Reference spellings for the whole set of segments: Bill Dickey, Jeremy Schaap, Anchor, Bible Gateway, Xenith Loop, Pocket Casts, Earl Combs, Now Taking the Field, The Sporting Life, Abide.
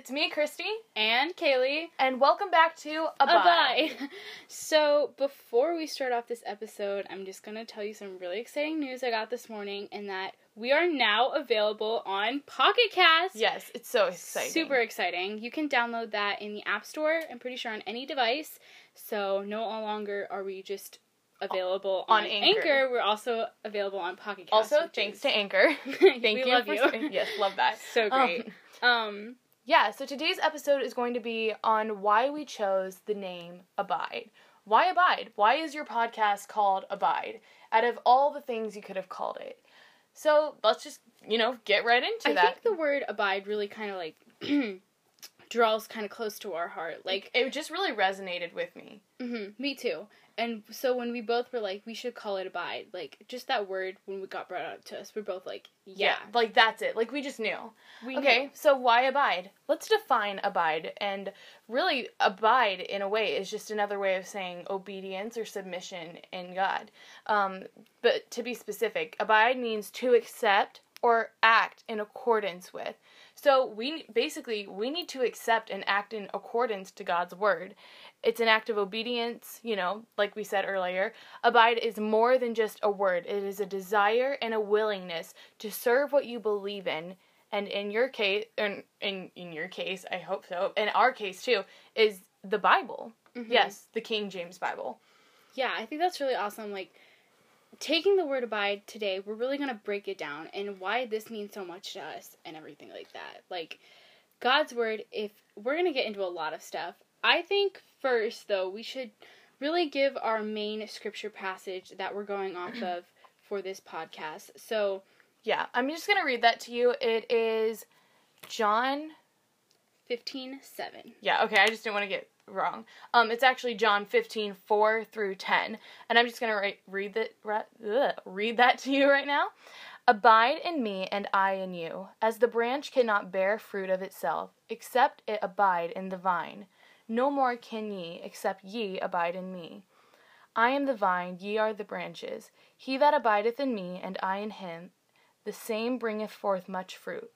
it's me, Christy, and Kaylee, and welcome back to Abide. So, before we start off this episode, I'm just going to tell you some really exciting news I got this morning, and that we are now available on Pocket Casts. Yes, it's so exciting. Super exciting. You can download that in the App Store, I'm pretty sure on any device, so no longer are we just available on Anchor. We're also available on Pocket Casts. Also, thanks to Anchor. Thank you. Yes, love that. So great. Yeah, so today's episode is going to be on why we chose the name Abide. Why Abide? Why is your podcast called Abide? Out of all the things you could have called it. So, let's just, get right into that. I think the word Abide really kind of, draws kind of close to our heart. It just really resonated with me. Mm-hmm. Me too. And so when we both were we should call it Abide, just that word when we got brought up to us, we're both yeah. That's it. We just knew. We knew. So why Abide? Let's define Abide. And really, Abide, in a way, is just another way of saying obedience or submission in God. But to be specific, Abide means to accept or act in accordance with. So we need to accept and act in accordance to God's word. It's an act of obedience, like we said earlier. Abide is more than just a word. It is a desire and a willingness to serve what you believe in. And in your case, I hope so. In our case too, is the Bible. Mm-hmm. Yes, the King James Bible. Yeah, I think that's really awesome. Taking the word Abide today, we're really going to break it down and why this means so much to us and everything like that. God's word, if we're going to get into a lot of stuff. I think first, though, we should really give our main scripture passage that we're going off of for this podcast. So, yeah, I'm just going to read that to you. It is John 15:7. Yeah, okay, I just didn't want to get wrong. It's actually John 15:4-10, and I'm just gonna read that to you right now. Abide in me, and I in you, as the branch cannot bear fruit of itself, except it abide in the vine. No more can ye, except ye abide in me. I am the vine, ye are the branches. He that abideth in me, and I in him, the same bringeth forth much fruit.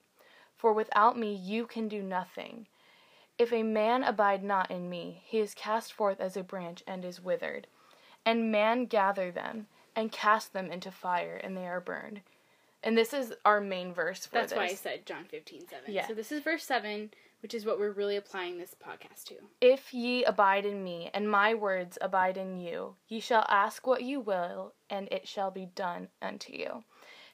For without me you can do nothing. If a man abide not in me, he is cast forth as a branch and is withered. And man gather them, and cast them into fire, and they are burned. And this is our main verse for this. That's why I said John 15:7. Yeah. So this is verse 7, which is what we're really applying this podcast to. If ye abide in me, and my words abide in you, ye shall ask what you will, and it shall be done unto you.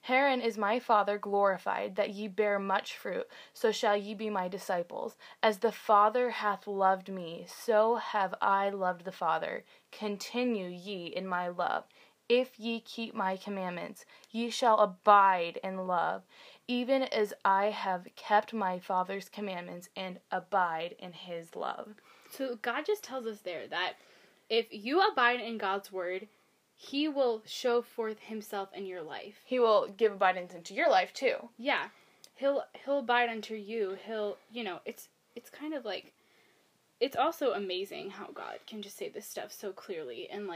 Herein is my Father glorified, that ye bear much fruit, so shall ye be my disciples. As the Father hath loved me, so have I loved the Father. Continue ye in my love. If ye keep my commandments, ye shall abide in love, even as I have kept my Father's commandments and abide in his love. So God just tells us there that if you abide in God's word, he will show forth himself in your life. He will give abidance into your life, too. Yeah. He'll abide unto you. It's kind of it's also amazing how God can just say this stuff so clearly. And,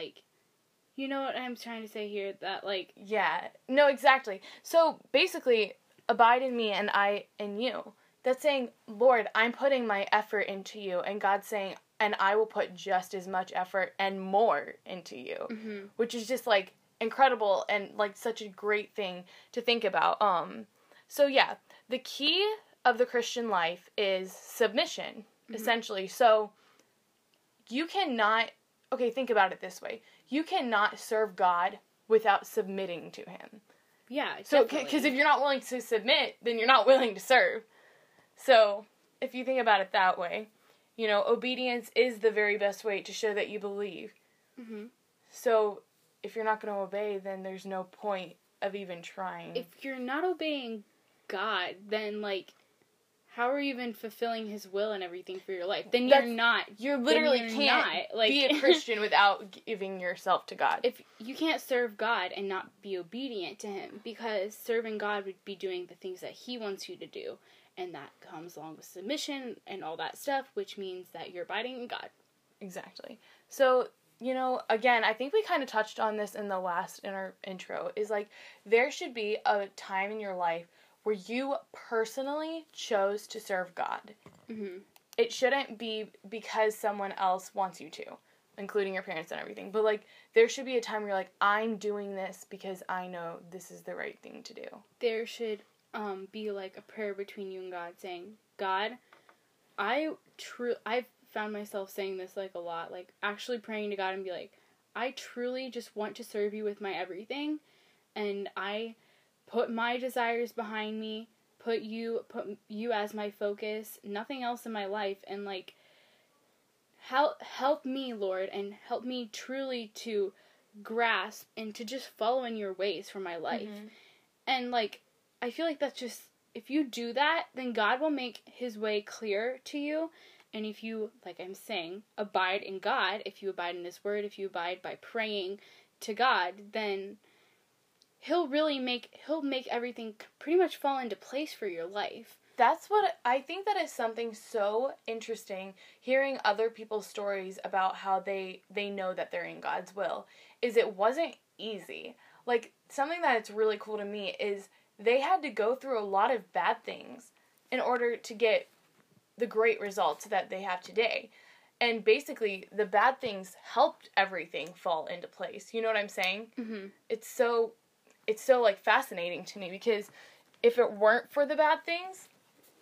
you know what I'm trying to say here? That, yeah. No, exactly. So, basically, abide in me and I in you. That's saying, Lord, I'm putting my effort into you. And God's saying, and I will put just as much effort and more into you, mm-hmm. which is just, incredible and, such a great thing to think about. So, yeah, the key of the Christian life is submission, mm-hmm. essentially. So, you cannot, think about it this way. You cannot serve God without submitting to him. Yeah, definitely. So, because if you're not willing to submit, then you're not willing to serve. So, if you think about it that way. Obedience is the very best way to show that you believe. Mm-hmm. So, if you're not going to obey, then there's no point of even trying. If you're not obeying God, then, how are you even fulfilling his will and everything for your life? Then you're not. You literally can't be a Christian without giving yourself to God. If you can't serve God and not be obedient to him, because serving God would be doing the things that he wants you to do. And that comes along with submission and all that stuff, which means that you're abiding in God. Exactly. So, again, I think we kind of touched on this in our intro, is there should be a time in your life where you personally chose to serve God. Mm-hmm. It shouldn't be because someone else wants you to, including your parents and everything. But, like, there should be a time where you're like, I'm doing this because I know this is the right thing to do. There should be, like, a prayer between you and God saying, God, I've found myself saying this, like, a lot. Like, actually praying to God and be like, I truly just want to serve you with my everything. And I put my desires behind me. Put you as my focus, nothing else in my life, and, like, help me, Lord, and help me truly to grasp and to just follow in your ways for my life. Mm-hmm. And, like, I feel like that's just, if you do that, then God will make his way clear to you. And if you, like I'm saying, abide in God, if you abide in his word, if you abide by praying to God, then He'll make everything pretty much fall into place for your life. That's what, I think that is something so interesting, hearing other people's stories about how they know that they're in God's will, is it wasn't easy. Like, something that's really cool to me is they had to go through a lot of bad things in order to get the great results that they have today. And basically, the bad things helped everything fall into place. You know what I'm saying? Mm-hmm. It's so, like, fascinating to me, because if it weren't for the bad things,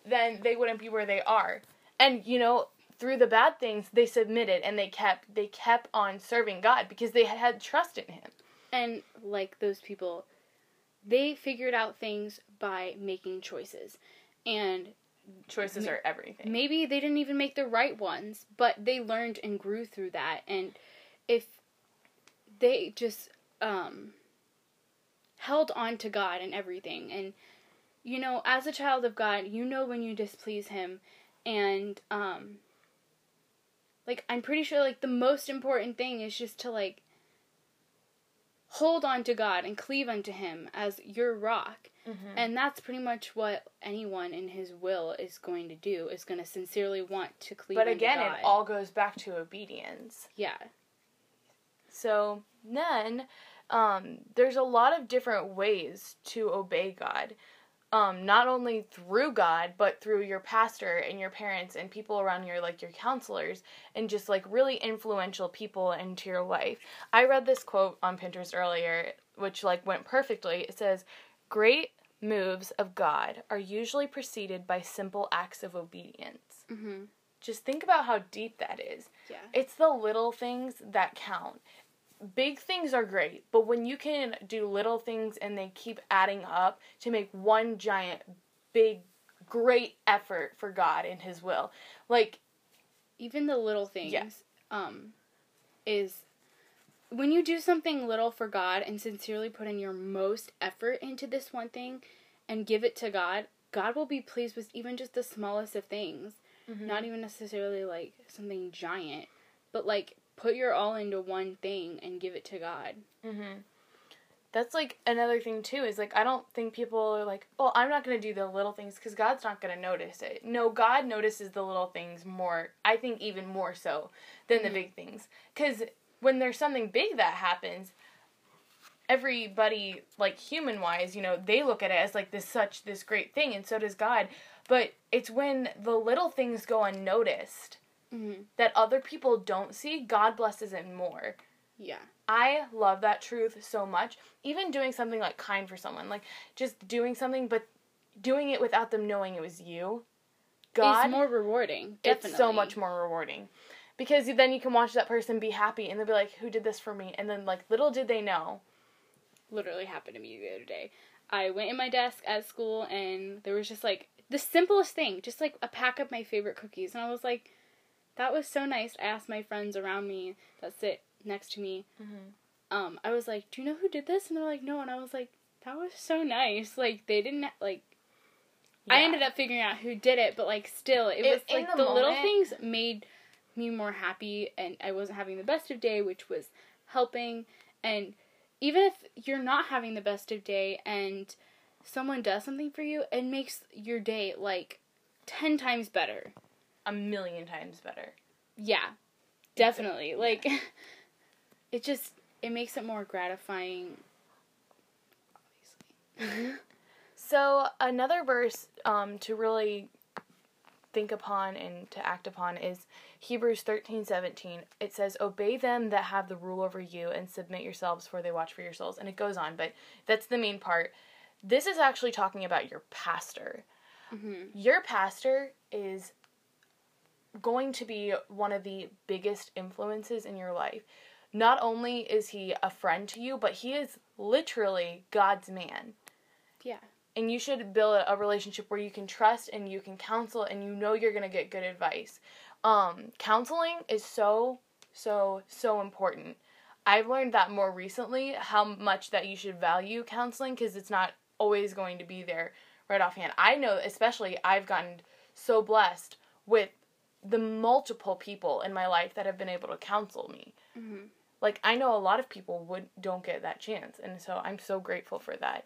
then they wouldn't be where they are. And, you know, through the bad things, they submitted and they kept on serving God because they had trust in him. And, like, those people, they figured out things by making choices. And choices are everything. Maybe they didn't even make the right ones, but they learned and grew through that. And if they just, held on to God and everything. And, you know, as a child of God, you know when you displease him. And, like, I'm pretty sure, like, the most important thing is just to, like, hold on to God and cleave unto him as your rock. Mm-hmm. And that's pretty much what anyone in his will is going to do, is going to sincerely want to cleave unto God. But again, it all goes back to obedience. Yeah. So, then, there's a lot of different ways to obey God, not only through God, but through your pastor and your parents and people around you, like your counselors, and just, like, really influential people into your life. I read this quote on Pinterest earlier, which, like, went perfectly. It says, great moves of God are usually preceded by simple acts of obedience. Mm-hmm. Just think about how deep that is. Yeah. It's the little things that count. Big things are great, but when you can do little things and they keep adding up to make one giant, big, great effort for God and his will, like, even the little things, yeah. Is when you do something little for God and sincerely put in your most effort into this one thing and give it to God, God will be pleased with even just the smallest of things, mm-hmm. not even necessarily, like, something giant, but, like, put your all into one thing and give it to God. Mm-hmm. That's, like, another thing, too, is, like, I don't think people are like, well, I'm not going to do the little things because God's not going to notice it. No, God notices the little things more, I think even more so than mm-hmm. the big things. Because when there's something big that happens, everybody, like, human-wise, you know, they look at it as, like, this great thing, and so does God. But it's when the little things go unnoticed mm-hmm. that other people don't see, God blesses it more. Yeah. I love that truth so much. Even doing something, like, kind for someone. Like, just doing something, but doing it without them knowing it was you. It's more rewarding. Definitely. It's so much more rewarding. Because then you can watch that person be happy, and they'll be like, who did this for me? And then, like, little did they know. Literally happened to me the other day. I went in my desk at school, and there was just, like, the simplest thing. Just, like, a pack of my favorite cookies. And I was like, that was so nice. I asked my friends around me that sit next to me. Mm-hmm. I was like, do you know who did this? And they're like, no. And I was like, that was so nice. Like, they didn't, like, yeah. I ended up figuring out who did it, but, like, still, it was, like, the little things made me more happy, and I wasn't having the best of day, which was helping. And even if you're not having the best of day and someone does something for you, it makes your day, like, 10 times better. A million times better. Yeah, definitely. Yeah. Like, it makes it more gratifying, obviously. Mm-hmm. So another verse to really think upon and to act upon is Hebrews 13:17. It says, "Obey them that have the rule over you and submit yourselves, for they watch for your souls." And it goes on, but that's the main part. This is actually talking about your pastor. Mm-hmm. Your pastor is going to be one of the biggest influences in your life. Not only is he a friend to you, but he is literally God's man. Yeah. And you should build a relationship where you can trust and you can counsel and you know you're going to get good advice. Counseling is so important. I've learned that more recently, how much that you should value counseling, because it's not always going to be there right offhand. I know, especially, I've gotten so blessed with the multiple people in my life that have been able to counsel me. Mm-hmm. Like, I know a lot of people don't get that chance, and so I'm so grateful for that.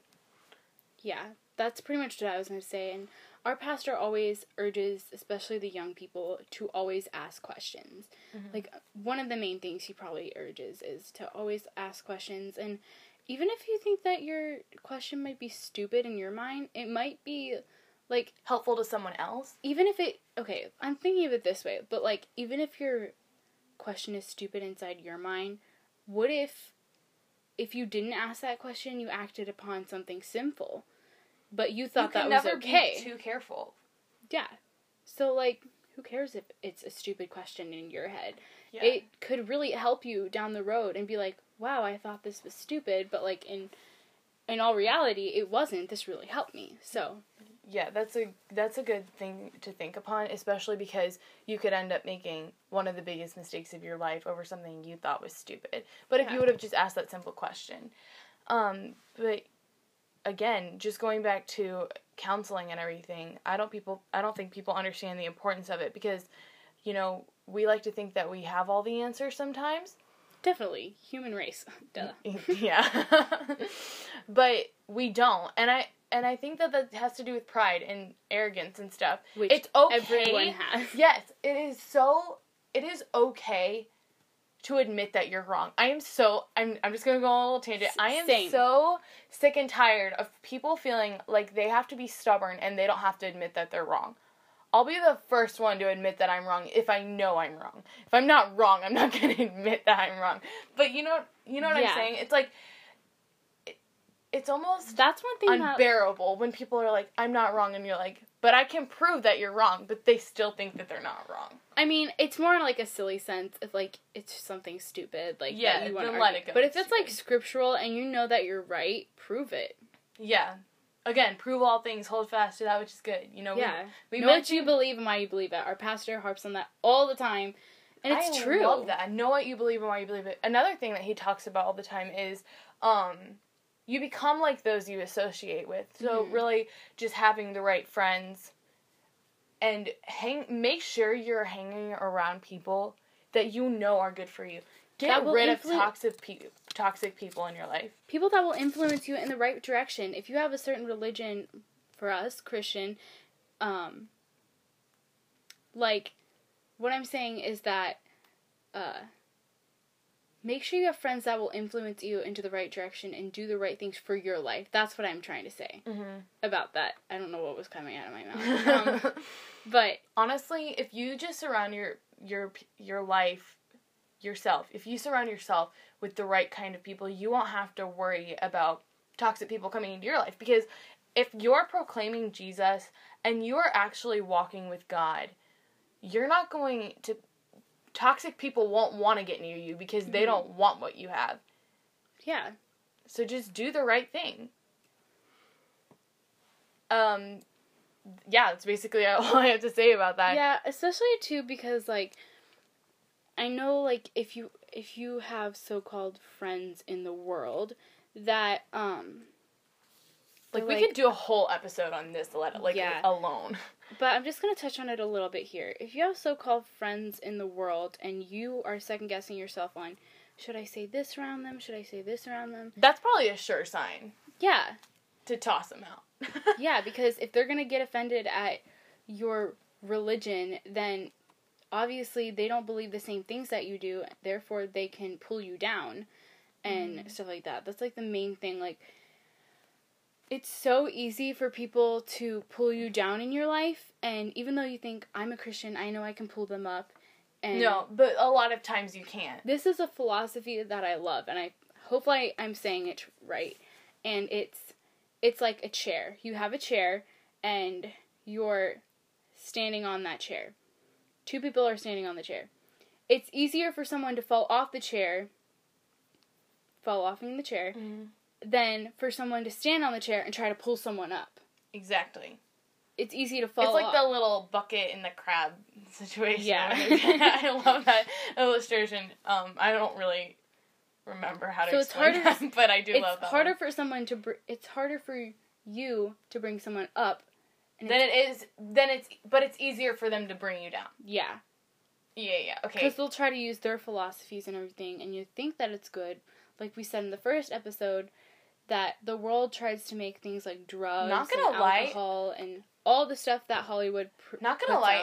Yeah, that's pretty much what I was going to say. And our pastor always urges, especially the young people, to always ask questions. Mm-hmm. Like, one of the main things he probably urges is to always ask questions. And even if you think that your question might be stupid in your mind, it might be, like, helpful to someone else. Even if it, okay, I'm thinking of it this way, but, like, even if your question is stupid inside your mind, what if you didn't ask that question, you acted upon something sinful, but you thought that was okay? You can never be too careful. Yeah. So, like, who cares if it's a stupid question in your head? Yeah. It could really help you down the road and be like, wow, I thought this was stupid, but, like, in all reality, it wasn't. This really helped me, so... Yeah, that's a good thing to think upon, especially because you could end up making one of the biggest mistakes of your life over something you thought was stupid. But if you would have just asked that simple question. But again, just going back to counseling and everything, I don't think people understand the importance of it, because, you know, we like to think that we have all the answers sometimes. Definitely. Human race. Duh. Yeah. But we don't. And I think that has to do with pride and arrogance and stuff. Which it's okay. Everyone has. Yes. It is okay to admit that you're wrong. I'm just going to go on a little tangent. I am so sick and tired of people feeling like they have to be stubborn and they don't have to admit that they're wrong. I'll be the first one to admit that I'm wrong if I know I'm wrong. If I'm not wrong, I'm not going to admit that I'm wrong. But you know what I'm saying? It's like... It's almost that's one thing unbearable when people are like, I'm not wrong, and you're like, but I can prove that you're wrong, but they still think that they're not wrong. I mean, it's more in, like, a silly sense of, like, it's something stupid, like, yeah, that you want to let it go. But if it's, like, scriptural and you know that you're right, prove it. Yeah. Again, prove all things, hold fast to that which is good. You know, yeah. We know what you believe and why you believe it. Our pastor harps on that all the time, and it's true. I love that. Know what you believe and why you believe it. Another thing that he talks about all the time is, you become like those you associate with. So really just having the right friends and make sure you're hanging around people that you know are good for you. Get rid of toxic people in your life. People that will influence you in the right direction. If you have a certain religion, for us, Christian, like, what I'm saying is that, make sure you have friends that will influence you into the right direction and do the right things for your life. That's what I'm trying to say about that. I don't know what was coming out of my mouth. But honestly, if you just surround if you surround yourself with the right kind of people, you won't have to worry about toxic people coming into your life. Because if you're proclaiming Jesus and you're actually walking with God, you're not going to... Toxic people won't want to get near you because they don't want what you have. Yeah. So just do the right thing. Yeah, that's basically all I have to say about that. Yeah, especially too because, like, I know, like, if you have so-called friends in the world that, like, we could do a whole episode on this, alone. But I'm just going to touch on it a little bit here. If you have so-called friends in the world and you are second-guessing yourself on, should I say this around them? Should I say this around them? That's probably a sure sign. Yeah. To toss them out. Yeah, because if they're going to get offended at your religion, then obviously they don't believe the same things that you do. Therefore, they can pull you down and stuff like that. That's, like, the main thing, like... it's so easy for people to pull you down in your life, and even though you think, I'm a Christian, I know I can pull them up. And no, but a lot of times you can't. This is a philosophy that I love, and hopefully I'm saying it right. And it's like a chair. You have a chair, and you're standing on that chair. Two people are standing on the chair. It's easier for someone to fall off in the chair, mm-hmm. than for someone to stand on the chair and try to pull someone up. Exactly. It's easy to fall off. It's like the little bucket in the crab situation. Yeah. I love that illustration. I don't really remember how to explain that, but I do love that. It's harder for you to bring someone up. But it's easier for them to bring you down. Yeah. Yeah, okay. Because they'll try to use their philosophies and everything, and you think that it's good. Like we said in the first episode, that the world tries to make things like drugs and alcohol and all the stuff that Hollywood puts out.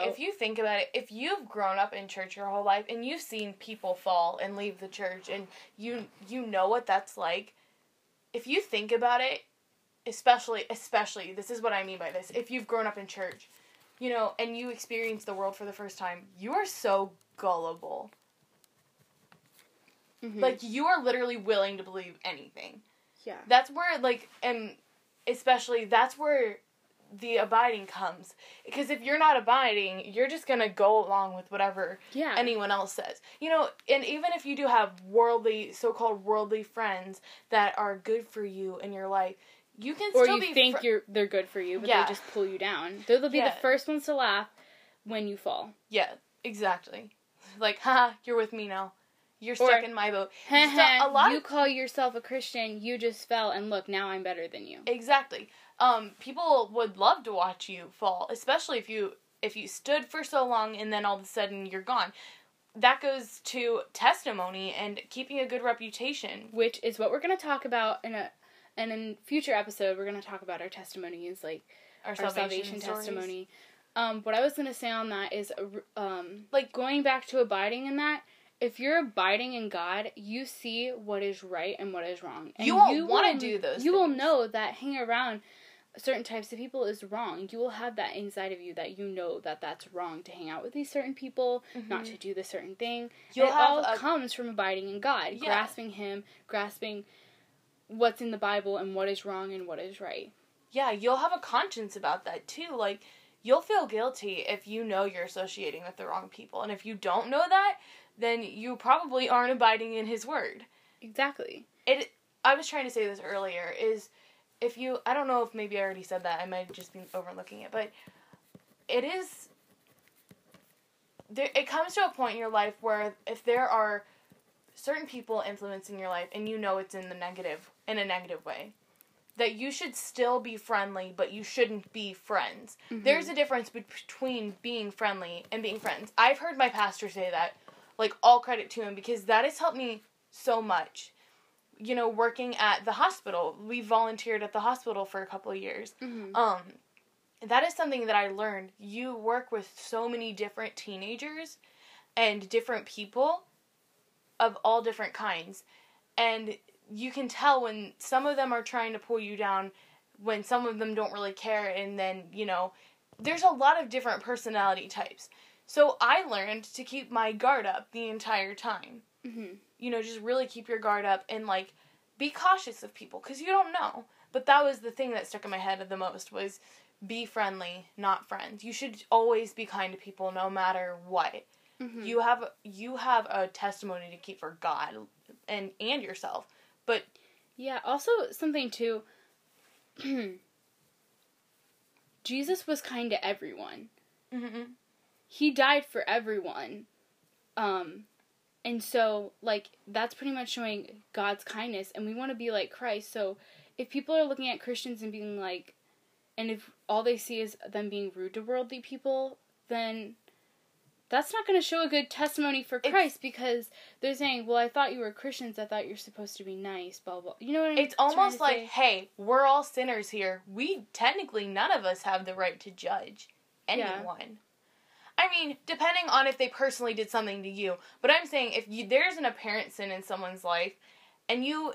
If you think about it, if you've grown up in church your whole life, and you've seen people fall and leave the church, and you know what that's like, if you think about it, especially, this is what I mean by this, if you've grown up in church, you know, and you experience the world for the first time, you are so gullible. Mm-hmm. Like, you are literally willing to believe anything. Yeah. That's where, like, and especially, that's where the abiding comes. Because if you're not abiding, you're just going to go along with whatever anyone else says. You know, and even if you do have so-called worldly friends that are good for you in your life, you can still be... Or you think they're good for you, but they just pull you down. They'll be the first ones to laugh when you fall. Yeah, exactly. Like, haha, you're with me now. You're stuck in my boat. You call yourself a Christian, you just fell, and look, now I'm better than you. Exactly. People would love to watch you fall, especially if you stood for so long and then all of a sudden you're gone. That goes to testimony and keeping a good reputation. Which is what we're going to talk about in future episode, we're going to talk about our testimonies, like our salvation testimony. What I was going to say on that is, like, going back to abiding in that, if you're abiding in God, you see what is right and what is wrong. And you won't want to do those things. You will know that hanging around certain types of people is wrong. You will have that inside of you that you know that that's wrong to hang out with these certain people, mm-hmm. not to do this certain thing. It all comes from abiding in God, grasping Him, grasping what's in the Bible and what is wrong and what is right. Yeah, you'll have a conscience about that, too. Like, you'll feel guilty if you know you're associating with the wrong people. And if you don't know that, then you probably aren't abiding in His word. Exactly. I was trying to say this earlier, is if you, I don't know if maybe I already said that, I might have just been overlooking it, but it comes to a point in your life where if there are certain people influencing your life, and you know it's in a negative way, that you should still be friendly, but you shouldn't be friends. Mm-hmm. There's a difference between being friendly and being friends. I've heard my pastor say that. Like, all credit to him, because that has helped me so much. You know, working at the hospital. We volunteered at the hospital for a couple of years. Mm-hmm. That is something that I learned. You work with so many different teenagers and different people of all different kinds. And you can tell when some of them are trying to pull you down, when some of them don't really care, and then, you know, there's a lot of different personality types. So I learned to keep my guard up the entire time. Mm-hmm. You know, just really keep your guard up and, like, be cautious of people, because you don't know. But that was the thing that stuck in my head the most, was be friendly, not friends. You should always be kind to people no matter what. Mm-hmm. You have a testimony to keep for God and yourself. But... yeah, also something, too. Jesus was kind to everyone. Mm-hmm. He died for everyone. And so, like, that's pretty much showing God's kindness, and we want to be like Christ. So if people are looking at Christians and being like, and if all they see is them being rude to worldly people, then that's not going to show a good testimony for Christ, because they're saying, well, I thought you were Christians, I thought you're supposed to be nice, blah, blah. You know what I mean? It's almost like, hey, we're all sinners here. We, technically, none of us have the right to judge anyone. Yeah. I mean, depending on if they personally did something to you. But I'm saying, if there's an apparent sin in someone's life, and you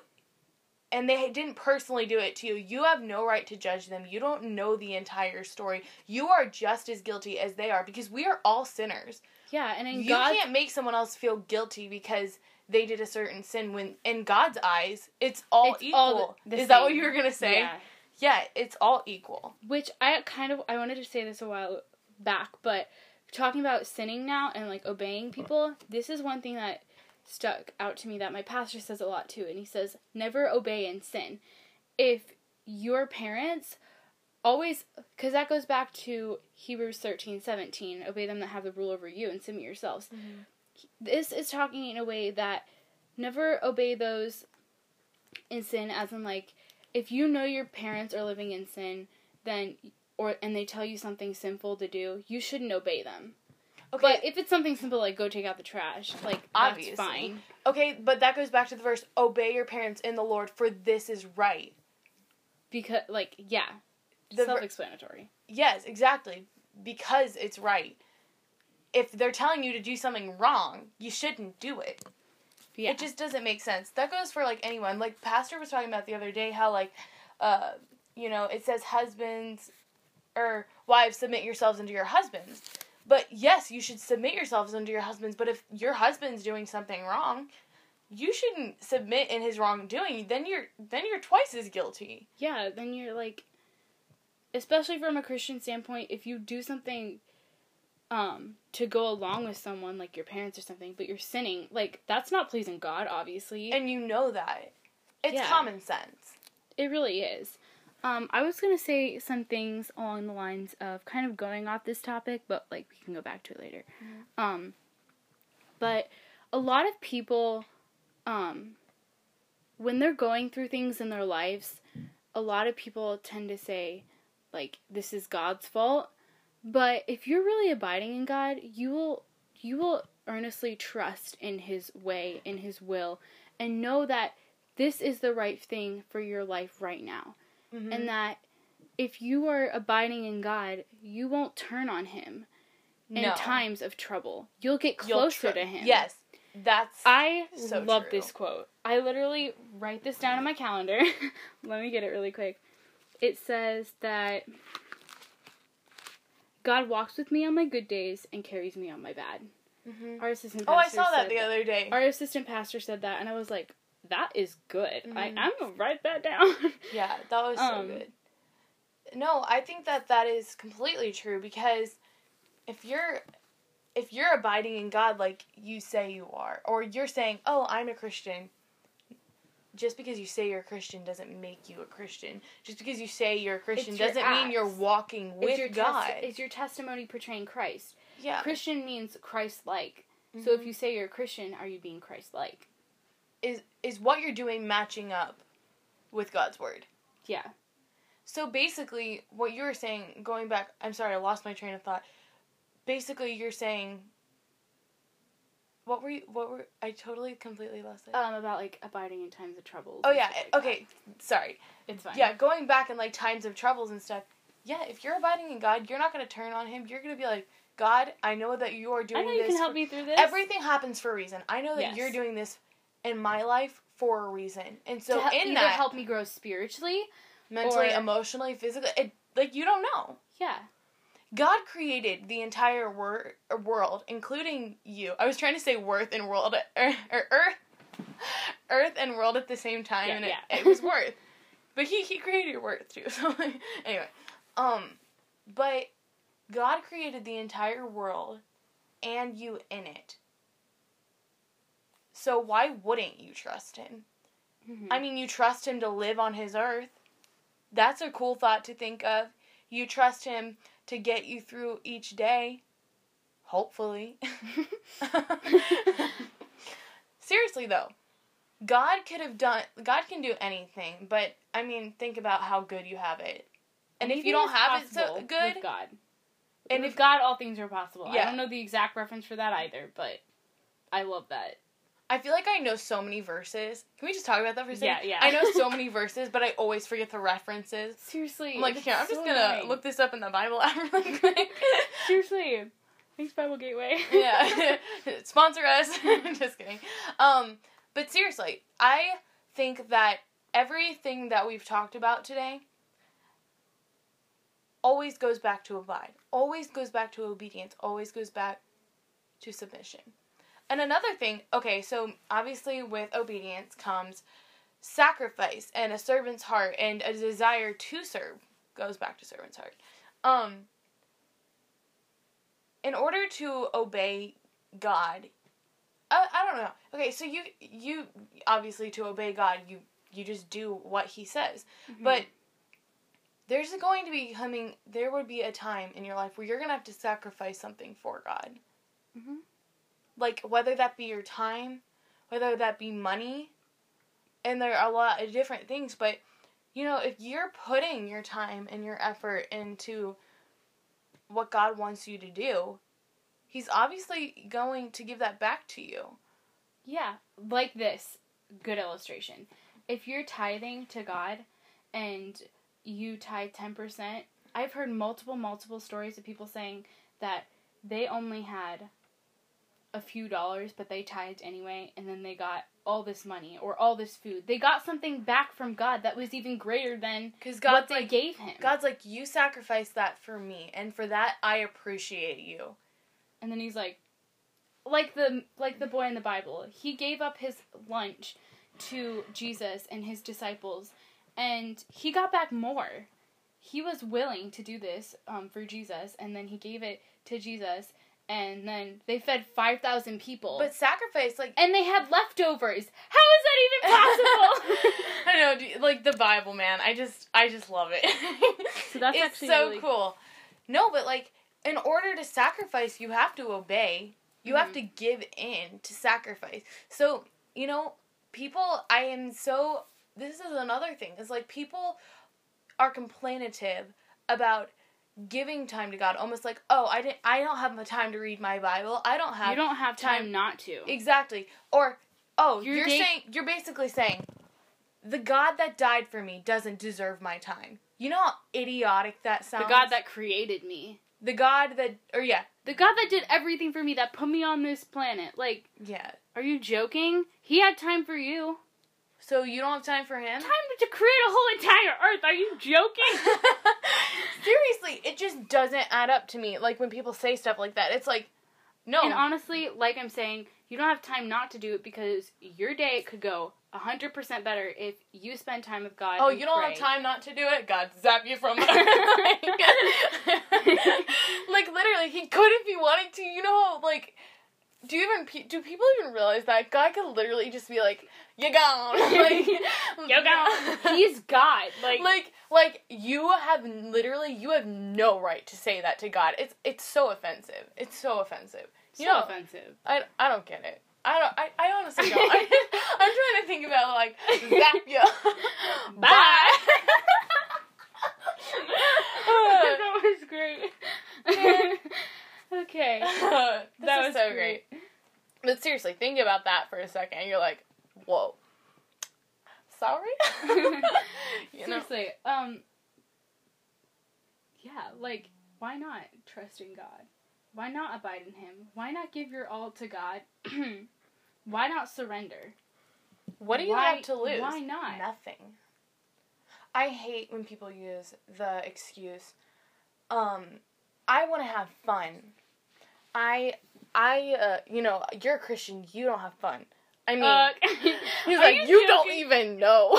and they didn't personally do it to you, you have no right to judge them. You don't know the entire story. You are just as guilty as they are, because we are all sinners. Yeah, and in God... You can't make someone else feel guilty because they did a certain sin when, in God's eyes, it's all equal. All the same. Is that what you were going to say? Yeah. Yeah, it's all equal. Which I wanted to say this a while back, but talking about sinning now and, like, obeying people, this is one thing that stuck out to me that my pastor says a lot too, and he says, never obey and sin. If your parents always, because that goes back to Hebrews 13:17, obey them that have the rule over you and submit yourselves. Mm-hmm. This is talking in a way that never obey those in sin, as in, like, if you know your parents are living in sin, then, and they tell you something sinful to do, you shouldn't obey them. Okay. But if it's something simple like go take out the trash, like, obviously. That's fine. Okay, but that goes back to the verse, obey your parents in the Lord, for this is right. Because, like, yeah. Self-explanatory. Yes, exactly. Because it's right. If they're telling you to do something wrong, you shouldn't do it. Yeah. It just doesn't make sense. That goes for, like, anyone. Like, Pastor was talking about the other day how, like, you know, it says husbands, or wives, submit yourselves unto your husbands. But, yes, you should submit yourselves unto your husbands, but if your husband's doing something wrong, you shouldn't submit in his wrongdoing. Then you're twice as guilty. Yeah, then you're, like, especially from a Christian standpoint, if you do something to go along with someone, like your parents or something, but you're sinning, like, that's not pleasing God, obviously. And you know that. It's common sense. It really is. I was going to say some things along the lines of kind of going off this topic, but, like, we can go back to it later. Mm-hmm. But a lot of people, when they're going through things in their lives, a lot of people tend to say, like, this is God's fault. But if you're really abiding in God, you will earnestly trust in His way, in His will, and know that this is the right thing for your life right now. Mm-hmm. And that if you are abiding in God, you won't turn on Him in times of trouble. You'll get closer to Him. Yes, I love this quote. I literally write this down on my calendar. Let me get it really quick. It says that God walks with me on my good days and carries me on my bad. Mm-hmm. I saw that the other day. Our assistant pastor said that, and I was like, that is good. Mm-hmm. I'm going to write that down. Yeah, that was so good. No, I think that is completely true, because if you're abiding in God like you say you are, or you're saying, oh, I'm a Christian, just because you say you're a Christian doesn't make you a Christian. Just because you say you're a Christian doesn't mean you're walking with God. Is your testimony portraying Christ? Yeah. Christian means Christ-like. Mm-hmm. So if you say you're a Christian, are you being Christ-like? Is what you're doing matching up with God's word? Yeah. So basically, what you were saying, going back, I'm sorry, I lost my train of thought. Basically, you're saying, what were, I totally, completely lost it. About, like, abiding in times of troubles. Oh, yeah, sorry. It's fine. Yeah, going back in, like, times of troubles and stuff, yeah, if you're abiding in God, you're not going to turn on Him. You're going to be like, God, I know that you are doing this. I know you can help me through this. Everything happens for a reason. I know that you're doing this in my life for a reason. And so help me grow spiritually, mentally, or emotionally, physically, you don't know. Yeah. God created the entire world, including you. I was trying to say worth and world, or earth and world at the same time, It was worth. But he created worth too. So anyway, but God created the entire world and you in it. So why wouldn't you trust Him? Mm-hmm. I mean, you trust Him to live on His earth. That's a cool thought to think of. You trust Him to get you through each day. Hopefully. Seriously, though. God can do anything, but, I mean, think about how good you have it. And if you don't have it so good, with God. And with God, all things are possible. Yeah. I don't know the exact reference for that either, but I love that. I feel like I know so many verses. Can we just talk about that for a second? Yeah, yeah. I know so many verses, but I always forget the references. Seriously. I'm like, here, I'm just going to look this up in the Bible app really quick. Seriously. Thanks, Bible Gateway. Yeah. Sponsor us. Just kidding. But seriously, I think that everything that we've talked about today always goes back to abide, always goes back to obedience, always goes back to submission. And another thing, okay, so obviously with obedience comes sacrifice and a servant's heart and a desire to serve, goes back to servant's heart. In order to obey God, I don't know. Okay, so you obviously to obey God, you just do what he says. Mm-hmm. But there would be a time in your life where you're going to have to sacrifice something for God. Mm-hmm. Like, whether that be your time, whether that be money, and there are a lot of different things, but, you know, if you're putting your time and your effort into what God wants you to do, he's obviously going to give that back to you. Yeah, like this. Good illustration. If you're tithing to God and you tithe 10%, I've heard multiple stories of people saying that they only had a few dollars, but they tithed anyway, and then they got all this money or all this food. They got something back from God that was even greater than what they gave him. God's like, you sacrificed that for me, and for that I appreciate you. And then he's like the boy in the Bible. He gave up his lunch to Jesus and his disciples, and he got back more. He was willing to do this for Jesus, and then he gave it to Jesus, and then they fed 5,000 people. But sacrifice, like... And they had leftovers. How is that even possible? I know, the Bible, man. I just love it. So that's it's actually so really cool. No, but, in order to sacrifice, you have to obey. You have to give in to sacrifice. So, you know, people, this is another thing. It's people are complainative about giving time to God, almost like, oh, I don't have the time to read my Bible. You don't have time not to. Exactly. Or, oh, you're basically saying, the God that died for me doesn't deserve my time. You know how idiotic that sounds? The God that created me. The God that did everything for me, that put me on this planet. Yeah. Are you joking? He had time for you. So you don't have time for him? Time to create a whole entire earth. Are you joking? Seriously, it just doesn't add up to me. When people say stuff like that, it's no. And honestly, I'm saying, you don't have time not to do it because your day could go 100% better if you spend time with God. Oh, you don't have time not to do it? God zap you from the earth. Literally, he could if he wanted to. You know how, do people even realize that? God could literally just be you're gone. You're gone. He's God. You have no right to say that to God. It's so offensive. It's so offensive. Offensive. I don't get it. I honestly don't. I'm trying to think about, zap you. Bye. That was great. Okay. That was so great. But seriously, think about that for a second. And you're whoa. Sorry? Seriously. Yeah, why not trust in God? Why not abide in him? Why not give your all to God? Why not surrender? What do you have to lose? Why not? Nothing. I hate when people use the excuse, I want to have fun. You're a Christian, you don't have fun. I mean, he's you don't even know.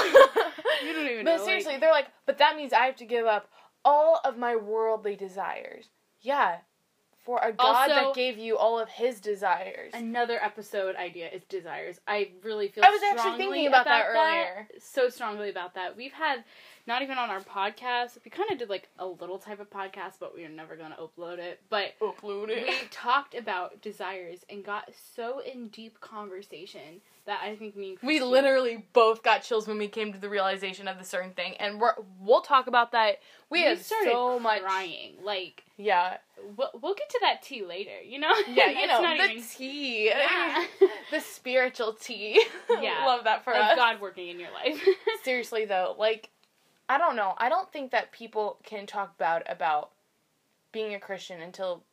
You don't even know. But seriously, they're but that means I have to give up all of my worldly desires. Yeah. For a God that gave you all of his desires. Another episode idea is desires. I really feel strongly about that. I was actually thinking about that earlier. So strongly about that. We've had, not even on our podcast, we kind of did a little type of podcast, but we are never going to upload it. But we talked about desires and got so in deep conversation that I think we literally both got chills when we came to the realization of the certain thing. And we'll talk about that. We have so much crying. Yeah. We'll get to that tea later, you know? Yeah, tea. Yeah. The spiritual tea. Yeah. Love that for us. Of God working in your life. Seriously, though, I don't know. I don't think that people can talk bad about being a Christian until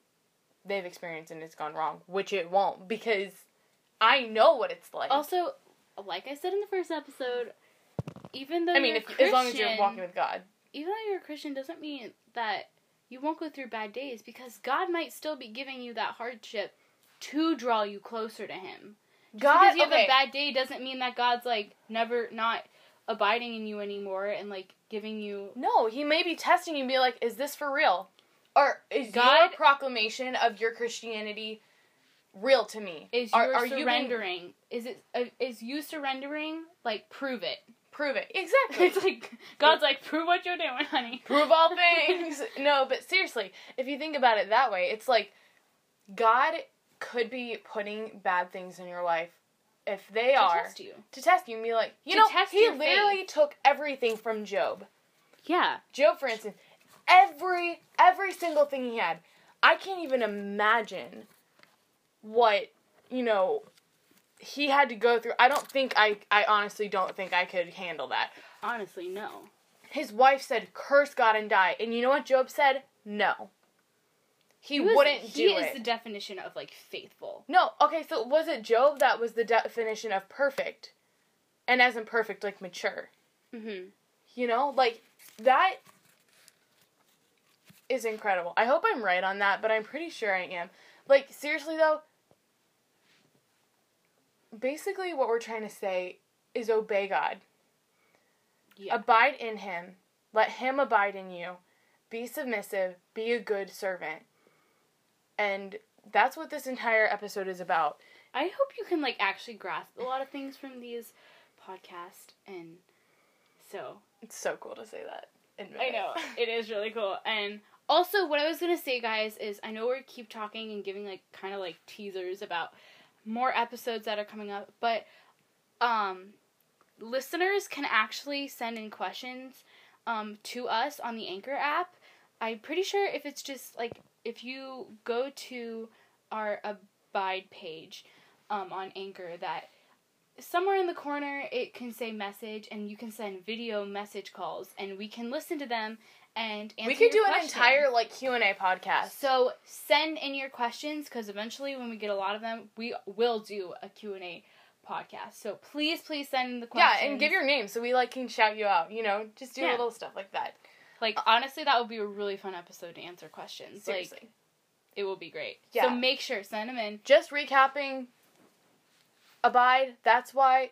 they've experienced and it's gone wrong, which it won't, because I know what it's like. Also, like I said in the first episode, even though as long as you're walking with God. Even though you're a Christian doesn't mean that you won't go through bad days, because God might still be giving you that hardship to draw you closer to Him. Just because you have a bad day doesn't mean that God's, like, never not abiding in you anymore and, like, giving you... No, He may be testing you and be like, is this for real? Or is your proclamation of your Christianity real to me? Are you surrendering? Is you surrendering? Like, prove it. Prove it. Exactly. It's like, God's like, prove what you're doing, honey. Prove all things. No, but seriously, if you think about it that way, it's like, God could be putting bad things in your life if they are. To test you and be like, He literally took everything from Job. Yeah. Job, for instance, every single thing he had. I can't even imagine what, he had to go through. I honestly don't think I could handle that. Honestly, no. His wife said, curse God and die. And you know what Job said? No. He wouldn't do it. He is the definition of, like, faithful. No, okay, so was it Job that was the definition of perfect? And as in perfect, like, mature. Mm-hmm. That is incredible. I hope I'm right on that, but I'm pretty sure I am. Like, seriously, though, basically what we're trying to say is obey God. Yeah. Abide in Him. Let Him abide in you. Be submissive. Be a good servant. And that's what this entire episode is about. I hope you can, actually grasp a lot of things from these podcasts, and so... It's so cool to say that. I know. It is really cool. And also, what I was going to say, guys, is I know we keep talking and giving, teasers about more episodes that are coming up, but listeners can actually send in questions to us on the Anchor app. I'm pretty sure if it's just, if you go to our Abide page on Anchor, that somewhere in the corner it can say message, and you can send video message calls, and we can listen to them and answer your questions. We could do an entire, Q&A podcast. So send in your questions, because eventually when we get a lot of them, we will do a Q&A podcast. So please send in the questions. Yeah, and give your name so we, can shout you out, just do little stuff like that. Honestly, that would be a really fun episode to answer questions. Seriously. It will be great. Yeah. So make sure, send them in. Just recapping, Abide,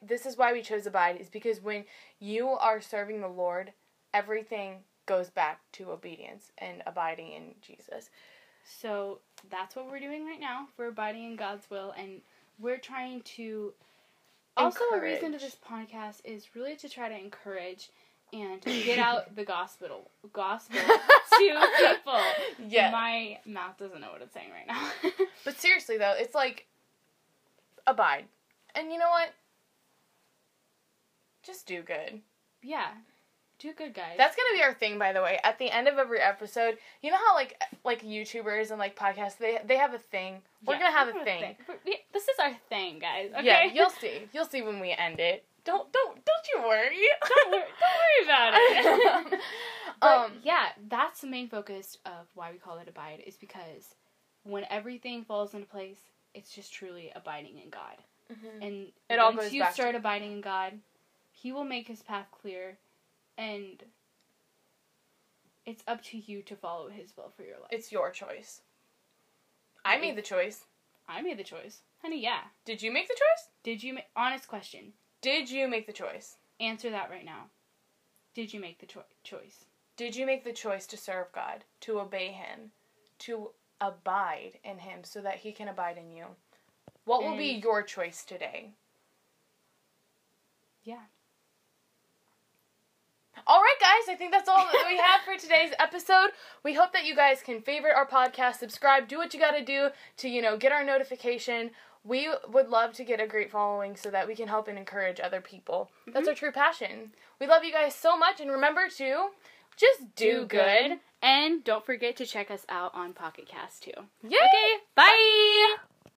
this is why we chose Abide, is because when you are serving the Lord, everything goes back to obedience and abiding in Jesus. So that's what we're doing right now. We're abiding in God's will, and we're trying to... Encourage. Also, a reason to this podcast is really to try to encourage and get out the gospel to people. Yeah. My mouth doesn't know what it's saying right now. But seriously, though, it's abide. And you know what? Just do good. Yeah. Do good, guys. That's going to be our thing, by the way. At the end of every episode, you know how, YouTubers and, podcasts, they have a thing? We're going to have a thing. This is our thing, guys, okay? Yeah, you'll see. You'll see when we end it. Don't you worry. Don't worry about it. But that's the main focus of why we call it Abide, is because when everything falls into place, it's just truly abiding in God. Mm-hmm. And it all goes back to once you start abiding in God, He will make His path clear, and it's up to you to follow His will for your life. It's your choice. I made the choice. I made the choice. Honey, yeah. Did you make the choice? Honest question. Did you make the choice? Answer that right now. Did you make the choice? Did you make the choice to serve God, to obey Him, to abide in Him so that He can abide in you? What will be your choice today? Yeah. All right, guys, I think that's all that we have for today's episode. We hope that you guys can favorite our podcast, subscribe, do what you gotta do to, get our notification. We would love to get a great following so that we can help and encourage other people. Mm-hmm. That's our true passion. We love you guys so much, and remember to just do good. And don't forget to check us out on Pocket Casts, too. Yay! Okay, bye!